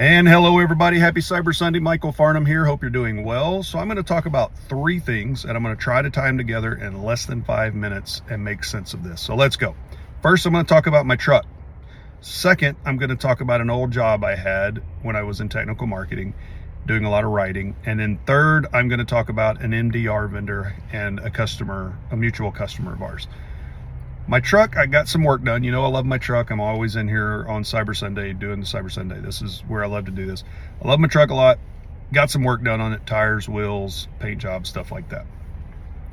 And hello everybody, happy Cyber Sunday. Michael Farnham here, hope you're doing well. So I'm gonna talk about three things and I'm gonna try to tie them together in less than 5 minutes and make sense of this. So let's go. First, I'm gonna talk about my truck. Second, I'm gonna talk about an old job I had when I was in technical marketing, doing a lot of writing. And then third, I'm gonna talk about an MDR vendor and a mutual customer of ours. My truck, I got some work done. You know, I love my truck. I'm always in here on Cyber Sunday doing the Cyber Sunday. This is where I love to do this. I love my truck a lot. Got some work done on it, tires, wheels, paint jobs, stuff like that.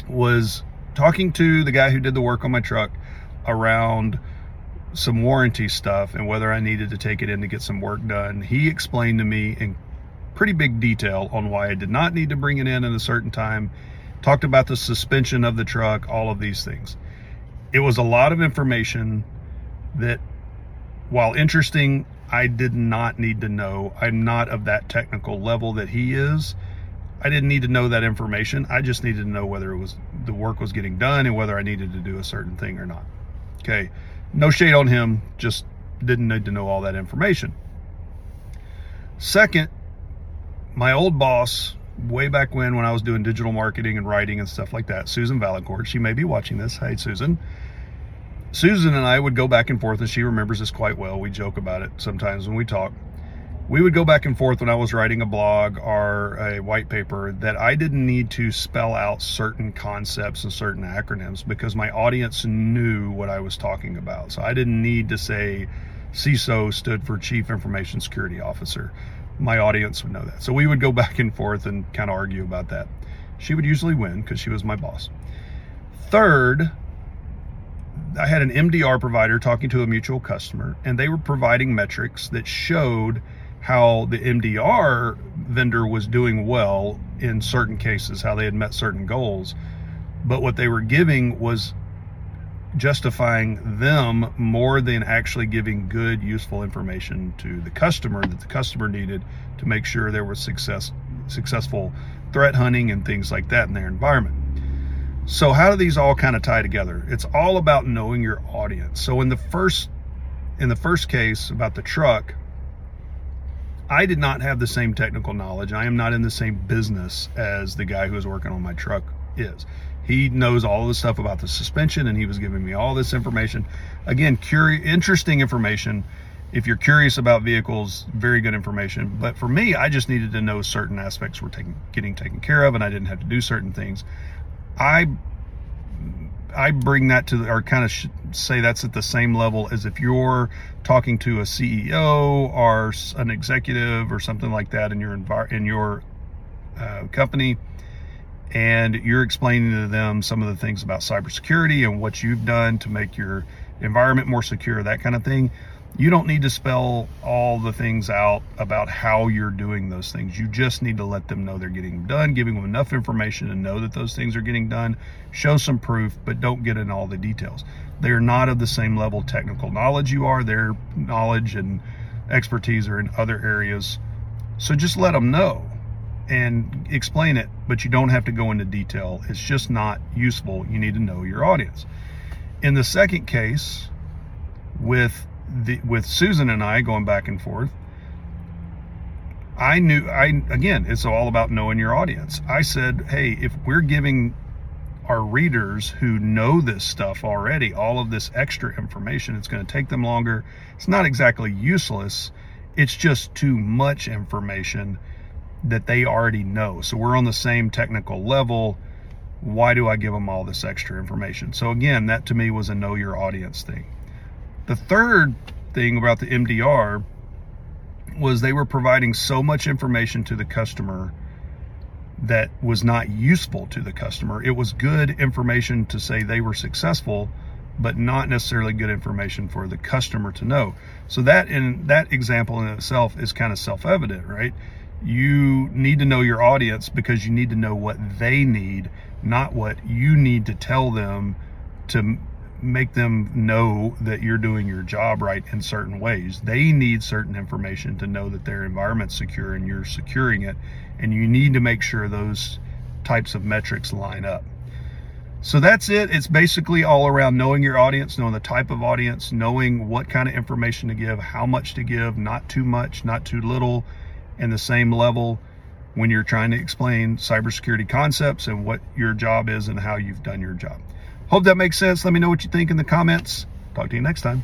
Was talking to the guy who did the work on my truck around some warranty stuff and whether I needed to take it in to get some work done. He explained to me in pretty big detail on why I did not need to bring it in a certain time. Talked about the suspension of the truck, all of these things. It was a lot of information that, while interesting, I did not need to know. I'm not of that technical level that he is. I didn't need to know that information. I just needed to know whether the work was getting done and whether I needed to do a certain thing or not. Okay, no shade on him, just didn't need to know all that information. Second, my old boss, way back when I was doing digital marketing and writing and stuff like that, Susan Valancourt, she may be watching this. Hey, Susan. Susan and I would go back and forth, and she remembers this quite well. We joke about it sometimes when we talk. We would go back and forth when I was writing a blog or a white paper that I didn't need to spell out certain concepts and certain acronyms because my audience knew what I was talking about. So I didn't need to say CISO stood for Chief Information Security Officer. My audience would know that. So we would go back and forth and kind of argue about that. She would usually win because she was my boss. Third, I had an MDR provider talking to a mutual customer, and they were providing metrics that showed how the MDR vendor was doing well in certain cases, how they had met certain goals. But what they were giving was justifying them more than actually giving good, useful information to the customer that the customer needed to make sure there was successful threat hunting and things like that in their environment. So how do these all kind of tie together? It's all about knowing your audience. So in the first case about the truck, I did not have the same technical knowledge. I am not in the same business as the guy who was working on my truck is. He knows all the stuff about the suspension, and he was giving me all this information. Again, interesting information. If you're curious about vehicles, very good information. But for me, I just needed to know certain aspects were getting taken care of, and I didn't have to do certain things. I bring that to, or kind of say that's at the same level as if you're talking to a CEO or an executive or something like that in your company. And you're explaining to them some of the things about cybersecurity and what you've done to make your environment more secure, that kind of thing. You don't need to spell all the things out about how you're doing those things. You just need to let them know they're getting done, giving them enough information to know that those things are getting done. Show some proof, but don't get in all the details. They're not of the same level of technical knowledge you are. Their knowledge and expertise are in other areas. So just let them know and explain it, but you don't have to go into detail. It's just not useful. You need to know your audience. In the second case, with Susan and I going back and forth, I knew, again, it's all about knowing your audience. I said, hey, if we're giving our readers who know this stuff already all of this extra information, it's going to take them longer. It's not exactly useless. It's just too much information that they already know. So we're on the same technical level. Why do I give them all this extra information? So again, that to me was a know your audience thing. The third thing about the MDR was they were providing so much information to the customer that was not useful to the customer. It was good information to say they were successful, but not necessarily good information for the customer to know. So that in that example in itself is kind of self-evident, right? You need to know your audience because you need to know what they need, not what you need to tell them to make them know that you're doing your job right in certain ways. They need certain information to know that their environment's secure and you're securing it, and you need to make sure those types of metrics line up. So that's it. It's basically all around knowing your audience, knowing the type of audience, knowing what kind of information to give, how much to give, not too much, not too little, and the same level when you're trying to explain cybersecurity concepts and what your job is and how you've done your job. Hope that makes sense. Let me know what you think in the comments. Talk to you next time.